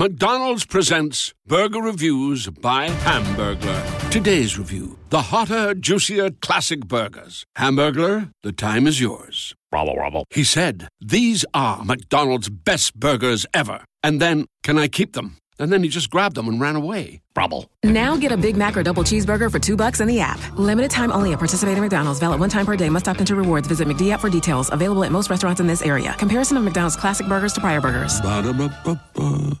McDonald's presents Burger Reviews by Hamburglar. Today's review, the hotter, juicier, classic burgers. Hamburglar, the time is yours. Bravo, bravo. He said, "These are McDonald's best burgers ever." And then, "Can I keep them?" And then he just grabbed them and ran away. Bravo. Now get a Big Mac or double cheeseburger for $2 in the app. Limited time only at participating McDonald's. Valid one time per day. Must opt into rewards. Visit McD app for details. Available at most restaurants in this area. Comparison of McDonald's classic burgers to prior burgers. Ba-da-ba-ba-ba.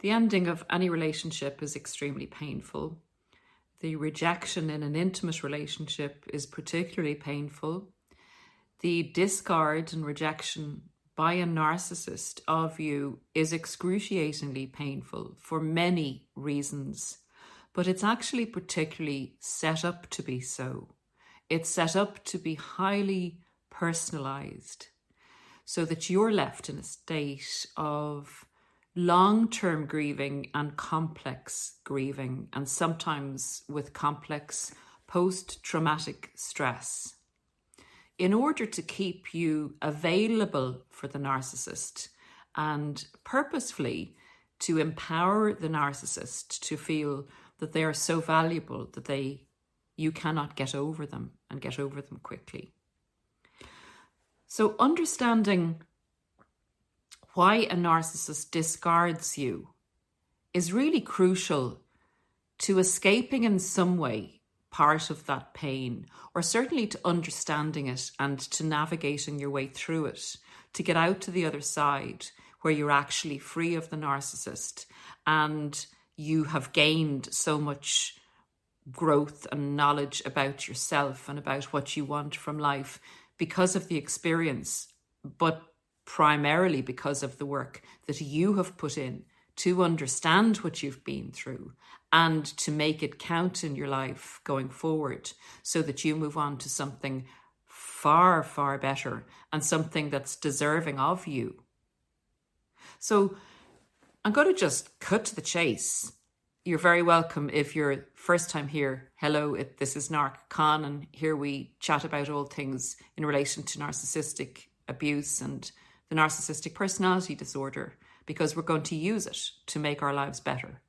the ending of any relationship is extremely painful. The rejection in an intimate relationship is particularly painful. The discard and rejection by a narcissist of you is excruciatingly painful for many reasons, but it's actually particularly set up to be so. It's set up to be highly personalized so that you're left in a state of long-term grieving and complex grieving, and sometimes with complex post-traumatic stress. In order to keep you available for the narcissist and purposefully to empower the narcissist to feel that they are so valuable that you cannot get over them and get over them quickly. So understanding why a narcissist discards you is really crucial to escaping in some way part of that pain, or certainly to understanding it and to navigating your way through it, to get out to the other side where you're actually free of the narcissist and you have gained so much growth and knowledge about yourself and about what you want from life because of the experience, but primarily because of the work that you have put in to understand what you've been through and to make it count in your life going forward so that you move on to something far, far better and something that's deserving of you. So I'm going to just cut to the chase. You're very welcome if you're first time here. Hello, this is NarcsCon, and here we chat about all things in relation to narcissistic abuse and the narcissistic personality disorder, because we're going to use it to make our lives better.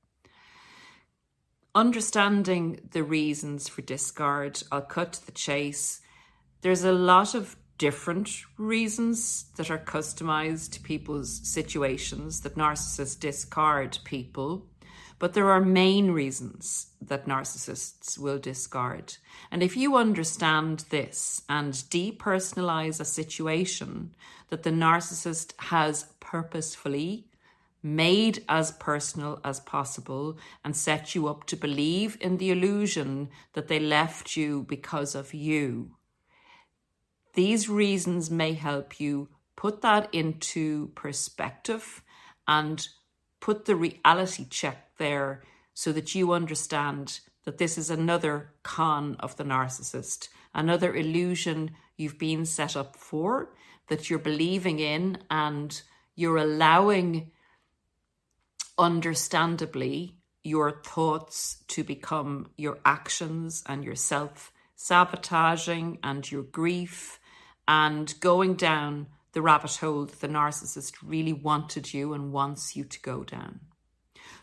Understanding the reasons for discard, I'll cut to the chase. There's a lot of different reasons that are customized to people's situations that narcissists discard people, but there are main reasons that narcissists will discard. And if you understand this and depersonalize a situation that the narcissist has purposefully made as personal as possible and set you up to believe in the illusion that they left you because of you, these reasons may help you put that into perspective and put the reality check there so that you understand that this is another con of the narcissist, another illusion you've been set up for, that you're believing in, and you're allowing, understandably, your thoughts to become your actions and your self-sabotaging and your grief and going down the rabbit hole that the narcissist really wanted you and wants you to go down.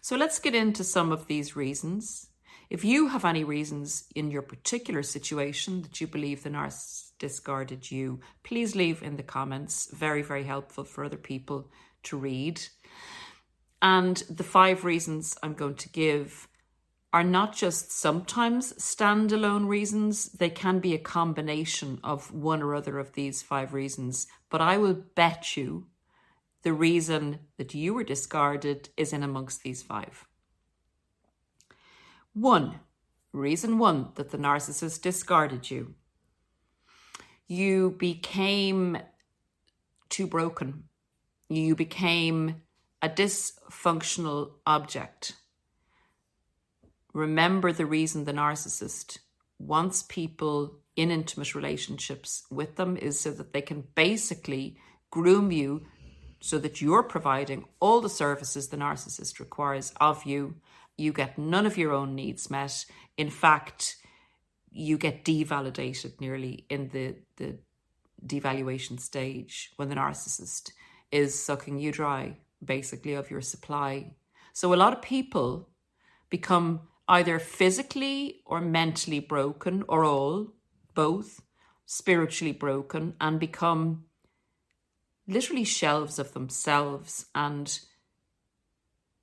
So let's get into some of these reasons. If you have any reasons in your particular situation that you believe the narcissist discarded you, please leave in the comments. Very, very helpful for other people to read. And the 5 reasons I'm going to give are not just sometimes standalone reasons. They can be a combination of one or other of these 5 reasons. But I will bet you the reason that you were discarded is in amongst these 5. 1. Reason 1 that the narcissist discarded you. You became too broken. You became a dysfunctional object. Remember the reason the narcissist wants people in intimate relationships with them is so that they can basically groom you so that you're providing all the services the narcissist requires of you. You get none of your own needs met. In fact, you get devalidated nearly in the devaluation stage when the narcissist is sucking you dry, basically, of your supply. So a lot of people become either physically or mentally broken, or all, both, spiritually broken, and become literally shelves of themselves. And,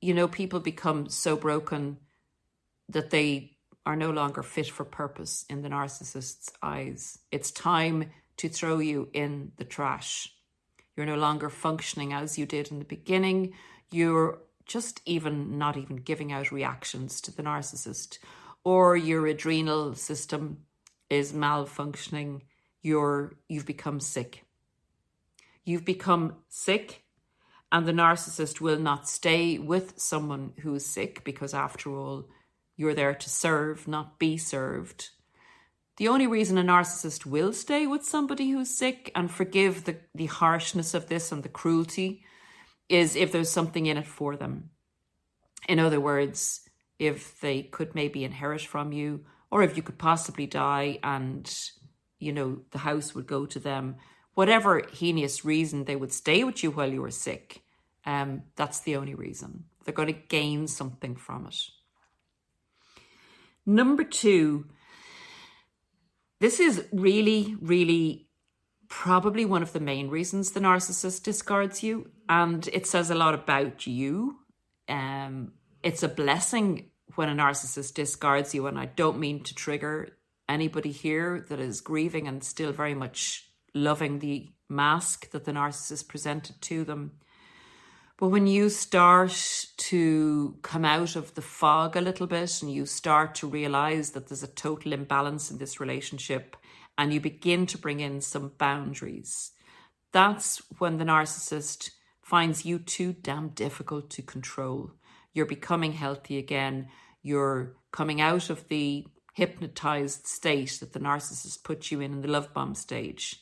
you know, people become so broken that they are no longer fit for purpose in the narcissist's eyes. It's time to throw you in the trash. You're no longer functioning as you did in the beginning. You're just not even giving out reactions to the narcissist, or your adrenal system is malfunctioning. You've become sick. You've become sick, and the narcissist will not stay with someone who is sick, because after all, you're there to serve, not be served. The only reason a narcissist will stay with somebody who's sick and forgive the harshness of this and the cruelty is if there's something in it for them. In other words, if they could maybe inherit from you, or if you could possibly die and, you know, the house would go to them. Whatever heinous reason, they would stay with you while you were sick. That's the only reason. They're going to gain something from it. Number two, this is really, really probably one of the main reasons the narcissist discards you. And it says a lot about you. It's a blessing when a narcissist discards you. And I don't mean to trigger anybody here that is grieving and still very much loving the mask that the narcissist presented to them. But when you start to come out of the fog a little bit and you start to realize that there's a total imbalance in this relationship and you begin to bring in some boundaries, that's when the narcissist finds you too damn difficult to control. You're becoming healthy again. You're coming out of the hypnotized state that the narcissist put you in the love bomb stage.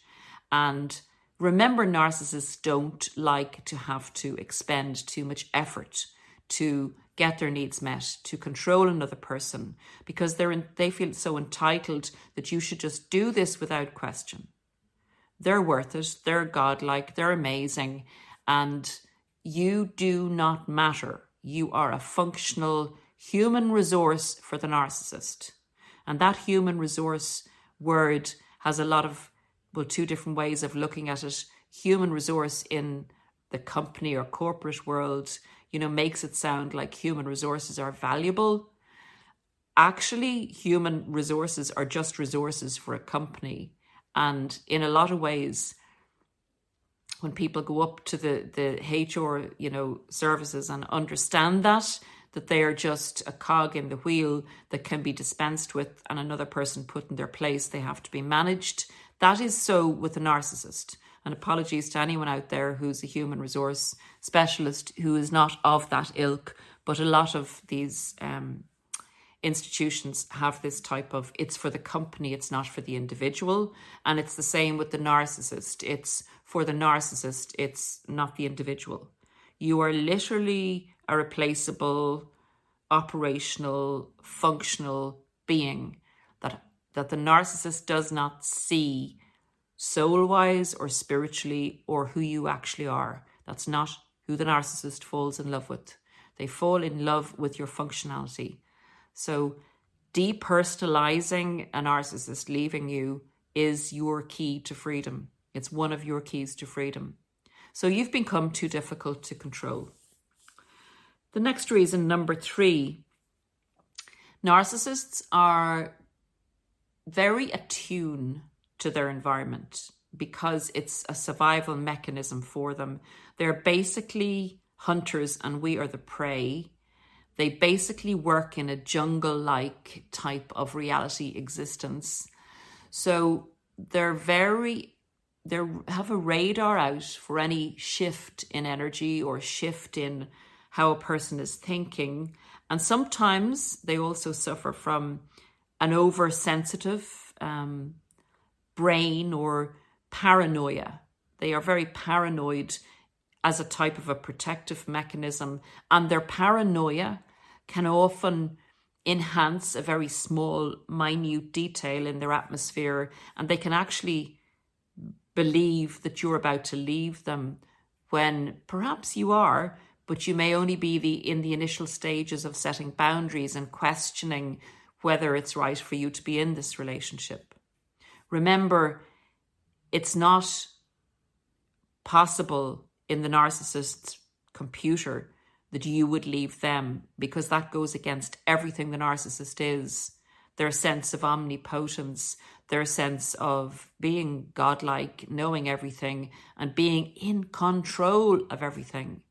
And remember, narcissists don't like to have to expend too much effort to get their needs met, to control another person, because they feel so entitled that you should just do this without question. They're worth it. They're godlike. They're amazing. And you do not matter. You are a functional human resource for the narcissist. And that human resource word has a lot of, well, two different ways of looking at it. Human resource in the company or corporate world, you know, makes it sound like human resources are valuable. Actually, human resources are just resources for a company. And in a lot of ways, when people go up to the HR, you know, services and understand that they are just a cog in the wheel that can be dispensed with and another person put in their place, they have to be managed. That is so with a narcissist. And apologies to anyone out there who's a human resource specialist who is not of that ilk. But a lot of these institutions have this type of, it's for the company, it's not for the individual. And it's the same with the narcissist. It's for the narcissist, it's not the individual. You are literally a replaceable, operational, functional being that the narcissist does not see soul-wise or spiritually or who you actually are. That's not who the narcissist falls in love with. They fall in love with your functionality. So depersonalizing a narcissist leaving you is your key to freedom. It's one of your keys to freedom. So you've become too difficult to control. The next reason, number three, narcissists are very attuned to their environment because it's a survival mechanism for them. They're basically hunters and we are the prey. They basically work in a jungle-like type of reality existence. So they're very they have a radar out for any shift in energy or shift in how a person is thinking. And sometimes they also suffer from an oversensitive brain or paranoia. They are very paranoid as a type of a protective mechanism, and their paranoia can often enhance a very small, minute detail in their atmosphere, and they can actually believe that you're about to leave them when perhaps you are, but you may only be in the initial stages of setting boundaries and questioning whether it's right for you to be in this relationship. Remember, it's not possible in the narcissist's computer that you would leave them, because that goes against everything the narcissist is. Their sense of omnipotence, their sense of being godlike, knowing everything, and being in control of everything.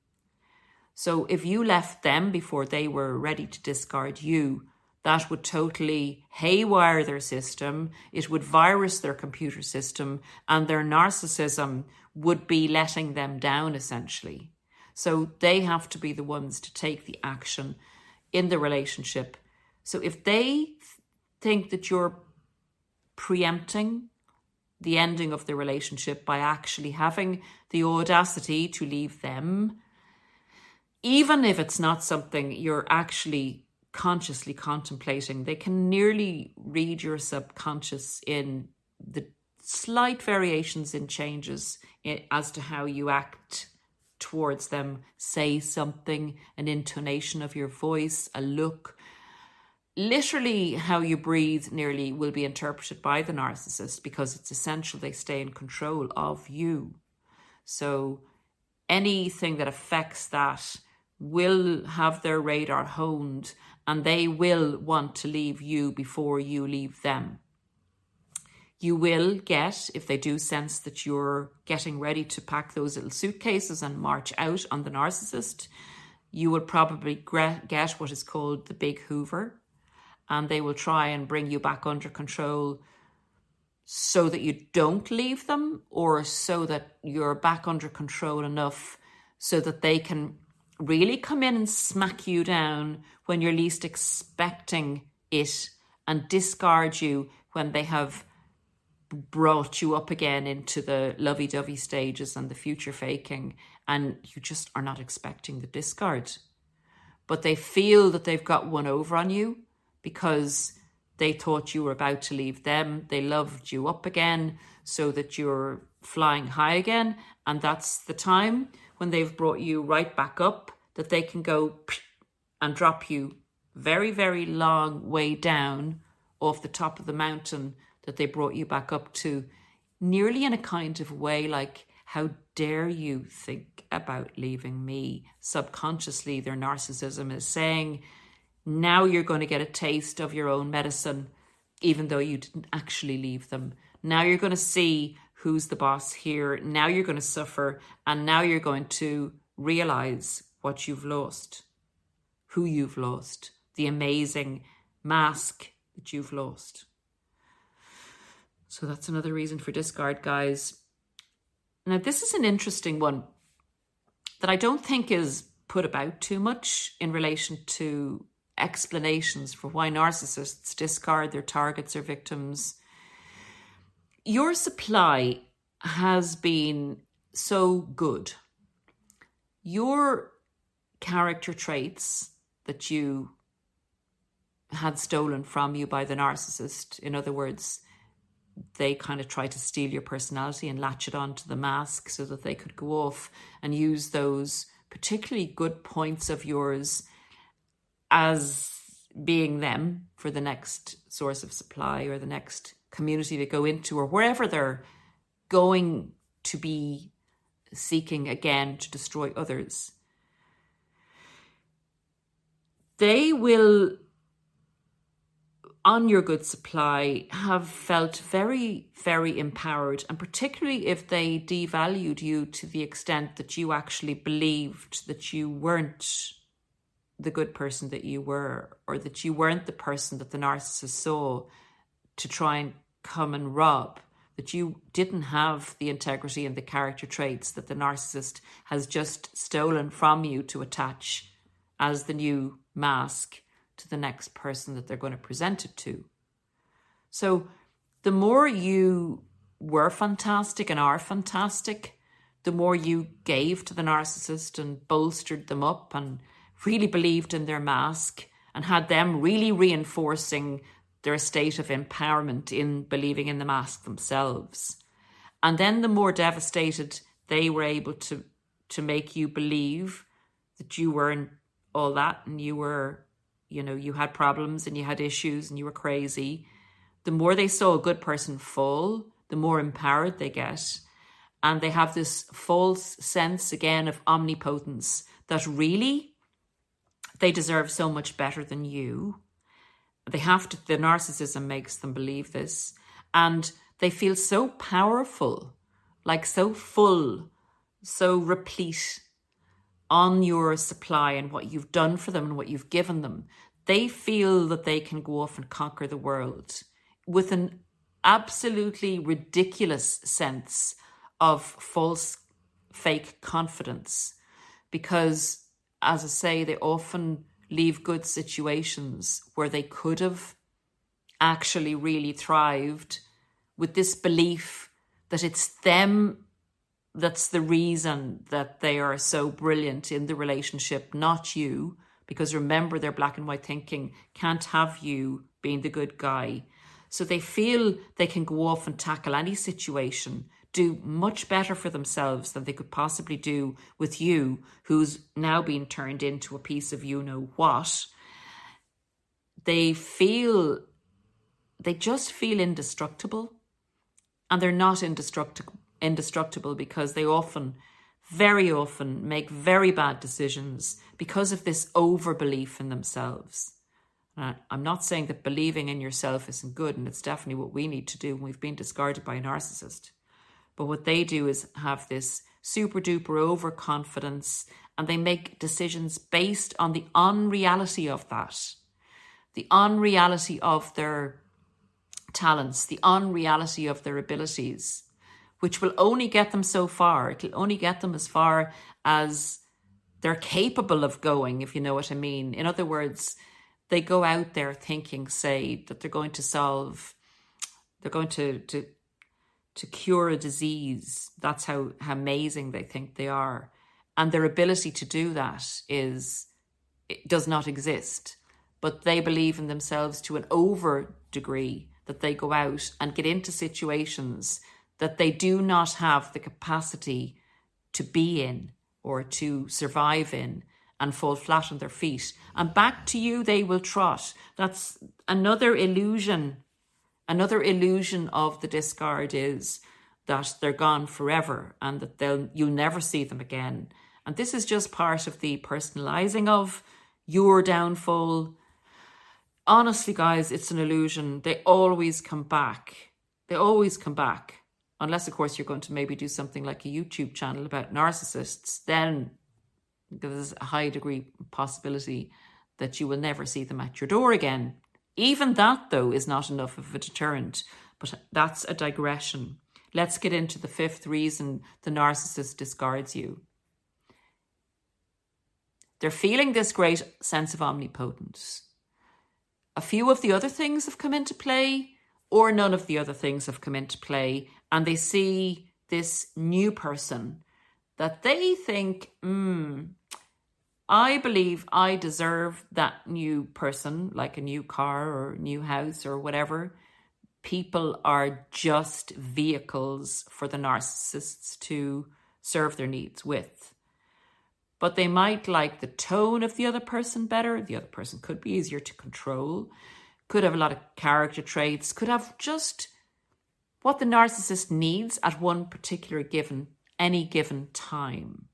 So if you left them before they were ready to discard you, that would totally haywire their system. It would virus their computer system, and their narcissism would be letting them down, essentially. So they have to be the ones to take the action in the relationship. So if they think that you're preempting the ending of the relationship by actually having the audacity to leave them, even if it's not something you're actually consciously contemplating, they can nearly read your subconscious in the slight variations in changes as to how you act towards them. Say something, an intonation of your voice, a look. Literally how you breathe nearly will be interpreted by the narcissist, because it's essential they stay in control of you. So anything that affects that will have their radar honed, and they will want to leave you before you leave them. You will get, if they do sense that you're getting ready to pack those little suitcases and march out on the narcissist, you will probably get what is called the big Hoover, and they will try and bring you back under control so that you don't leave them, or so that you're back under control enough so that they can really come in and smack you down when you're least expecting it, and discard you when they have brought you up again into the lovey-dovey stages and the future faking, and you just are not expecting the discard. But they feel that they've got one over on you because they thought you were about to leave them. They loved you up again so that you're flying high again, and that's the time when they've brought you right back up that they can go and drop you very, very long way down off the top of the mountain that they brought you back up to, nearly in a kind of way like, how dare you think about leaving me? Subconsciously, their narcissism is saying, now you're going to get a taste of your own medicine, even though you didn't actually leave them. Now you're going to see who's the boss here. Now you're going to suffer, and now you're going to realize what you've lost, who you've lost, the amazing mask that you've lost. So that's another reason for discard, guys. Now, this is an interesting one that I don't think is put about too much in relation to explanations for why narcissists discard their targets or victims. Your supply has been so good. Your character traits that you had stolen from you by the narcissist, in other words, they kind of try to steal your personality and latch it onto the mask so that they could go off and use those particularly good points of yours as being them for the next source of supply or the next community they go into, or wherever they're going to be seeking again to destroy others. They will, on your good supply, have felt very, very empowered, and particularly if they devalued you to the extent that you actually believed that you weren't the good person that you were, or that you weren't the person that the narcissist saw to try and come and rob, that you didn't have the integrity and the character traits that the narcissist has just stolen from you to attach as the new mask to the next person that they're going to present it to. So the more you were fantastic and are fantastic, the more you gave to the narcissist and bolstered them up and really believed in their mask and had them really reinforcing their state of empowerment in believing in the mask themselves. And then the more devastated they were able to make you believe that you weren't all that and you were, you know, you had problems and you had issues and you were crazy. The more they saw a good person fall, the more empowered they get. And they have this false sense again of omnipotence that really they deserve so much better than you. They have to, the narcissism makes them believe this. And they feel so powerful, like so full, so replete on your supply and what you've done for them and what you've given them. They feel that they can go off and conquer the world with an absolutely ridiculous sense of false, fake confidence. Because, as I say, they often leave good situations where they could have actually really thrived with this belief that it's them that's the reason that they are so brilliant in the relationship, not you. Because remember, their black and white thinking can't have you being the good guy. So they feel they can go off and tackle any situation, do much better for themselves than they could possibly do with you, who's now being turned into a piece of you-know-what. They just feel indestructible. And they're not indestructible because they often, very often, make very bad decisions because of this overbelief in themselves. And I'm not saying that believing in yourself isn't good, and it's definitely what we need to do when we've been discarded by a narcissist. But what they do is have this super duper overconfidence, and they make decisions based on the unreality of that, the unreality of their talents, the unreality of their abilities, which will only get them so far. It'll only get them as far as they're capable of going, if you know what I mean. In other words, they go out there thinking, say, that they're going to cure a disease. That's how amazing they think they are. And their ability to do that does not exist. But they believe in themselves to an over degree that they go out and get into situations that they do not have the capacity to be in or to survive in and fall flat on their feet. And back to you they will trot. That's another illusion. Another illusion of the discard is that they're gone forever and that you'll never see them again. And this is just part of the personalizing of your downfall. Honestly, guys, it's an illusion. They always come back. They always come back. Unless, of course, you're going to maybe do something like a YouTube channel about narcissists. Then there's a high degree possibility that you will never see them at your door again. Even that, though, is not enough of a deterrent, but that's a digression. Let's get into the fifth reason the narcissist discards you. They're feeling this great sense of omnipotence. A few of the other things have come into play, or none of the other things have come into play, and they see this new person that they think, I believe I deserve that new person, like a new car or new house or whatever. People are just vehicles for the narcissists to serve their needs with. But they might like the tone of the other person better. The other person could be easier to control, could have a lot of character traits, could have just what the narcissist needs at one particular any given time.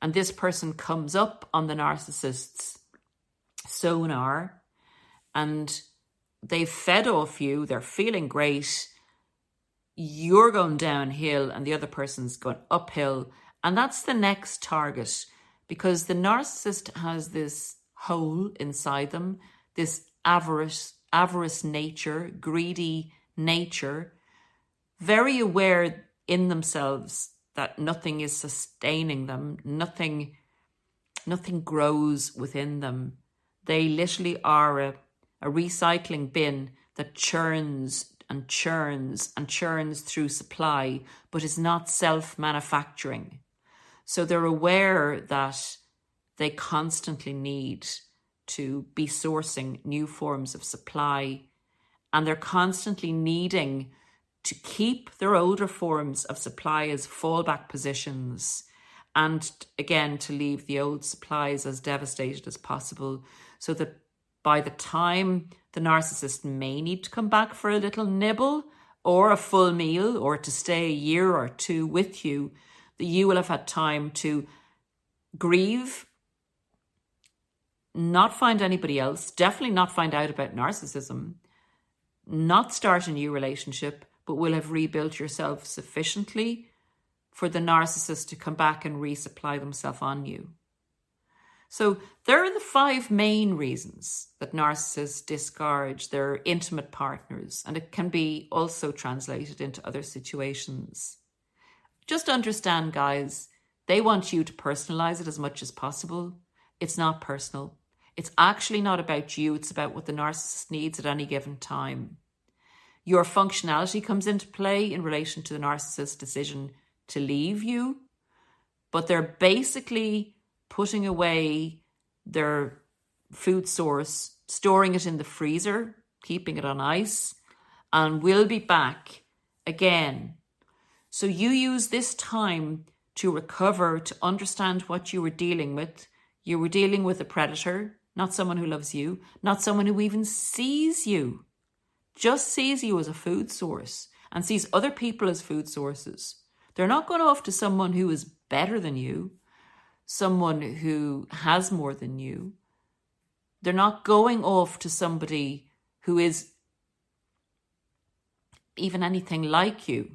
And this person comes up on the narcissist's sonar and they've fed off you. They're feeling great. You're going downhill and the other person's going uphill. And that's the next target, because the narcissist has this hole inside them, this avarice nature, greedy nature very aware in themselves that nothing is sustaining them, nothing grows within them. They literally are a recycling bin that churns and churns and churns through supply, but is not self-manufacturing. So they're aware that they constantly need to be sourcing new forms of supply, and they're constantly needing to keep their older forms of supply as fallback positions, and again, to leave the old supplies as devastated as possible, so that by the time the narcissist may need to come back for a little nibble or a full meal or to stay a year or two with you, that you will have had time to grieve, not find anybody else, definitely not find out about narcissism, not start a new relationship, but will have rebuilt yourself sufficiently for the narcissist to come back and resupply themselves on you. So there are the five main reasons that narcissists discard their intimate partners, and it can be also translated into other situations. Just understand, guys, they want you to personalize it as much as possible. It's not personal. It's actually not about you. It's about what the narcissist needs at any given time. Your functionality comes into play in relation to the narcissist's decision to leave you, but they're basically putting away their food source, storing it in the freezer, keeping it on ice, and will be back again. So you use this time to recover, to understand what you were dealing with. You were dealing with a predator, not someone who loves you, not someone who even sees you, just sees you as a food source and sees other people as food sources. They're not going off to someone who is better than you, someone who has more than you. They're not going off to somebody who is even anything like you.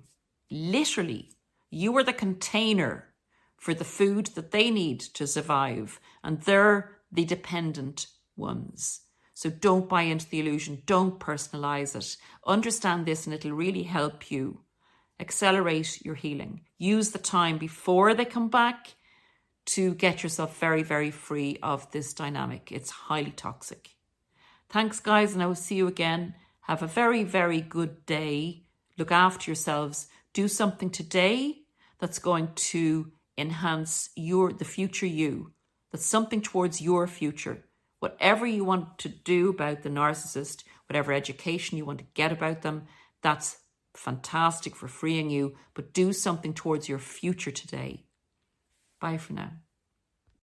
Literally, you are the container for the food that they need to survive, and they're the dependent ones. So don't buy into the illusion. Don't personalize it. Understand this, and it'll really help you accelerate your healing. Use the time before they come back to get yourself very, very free of this dynamic. It's highly toxic. Thanks, guys, and I will see you again. Have a very, very good day. Look after yourselves. Do something today that's going to enhance the future you. That's something towards your future. Whatever you want to do about the narcissist, whatever education you want to get about them, that's fantastic for freeing you, but do something towards your future today. Bye for now.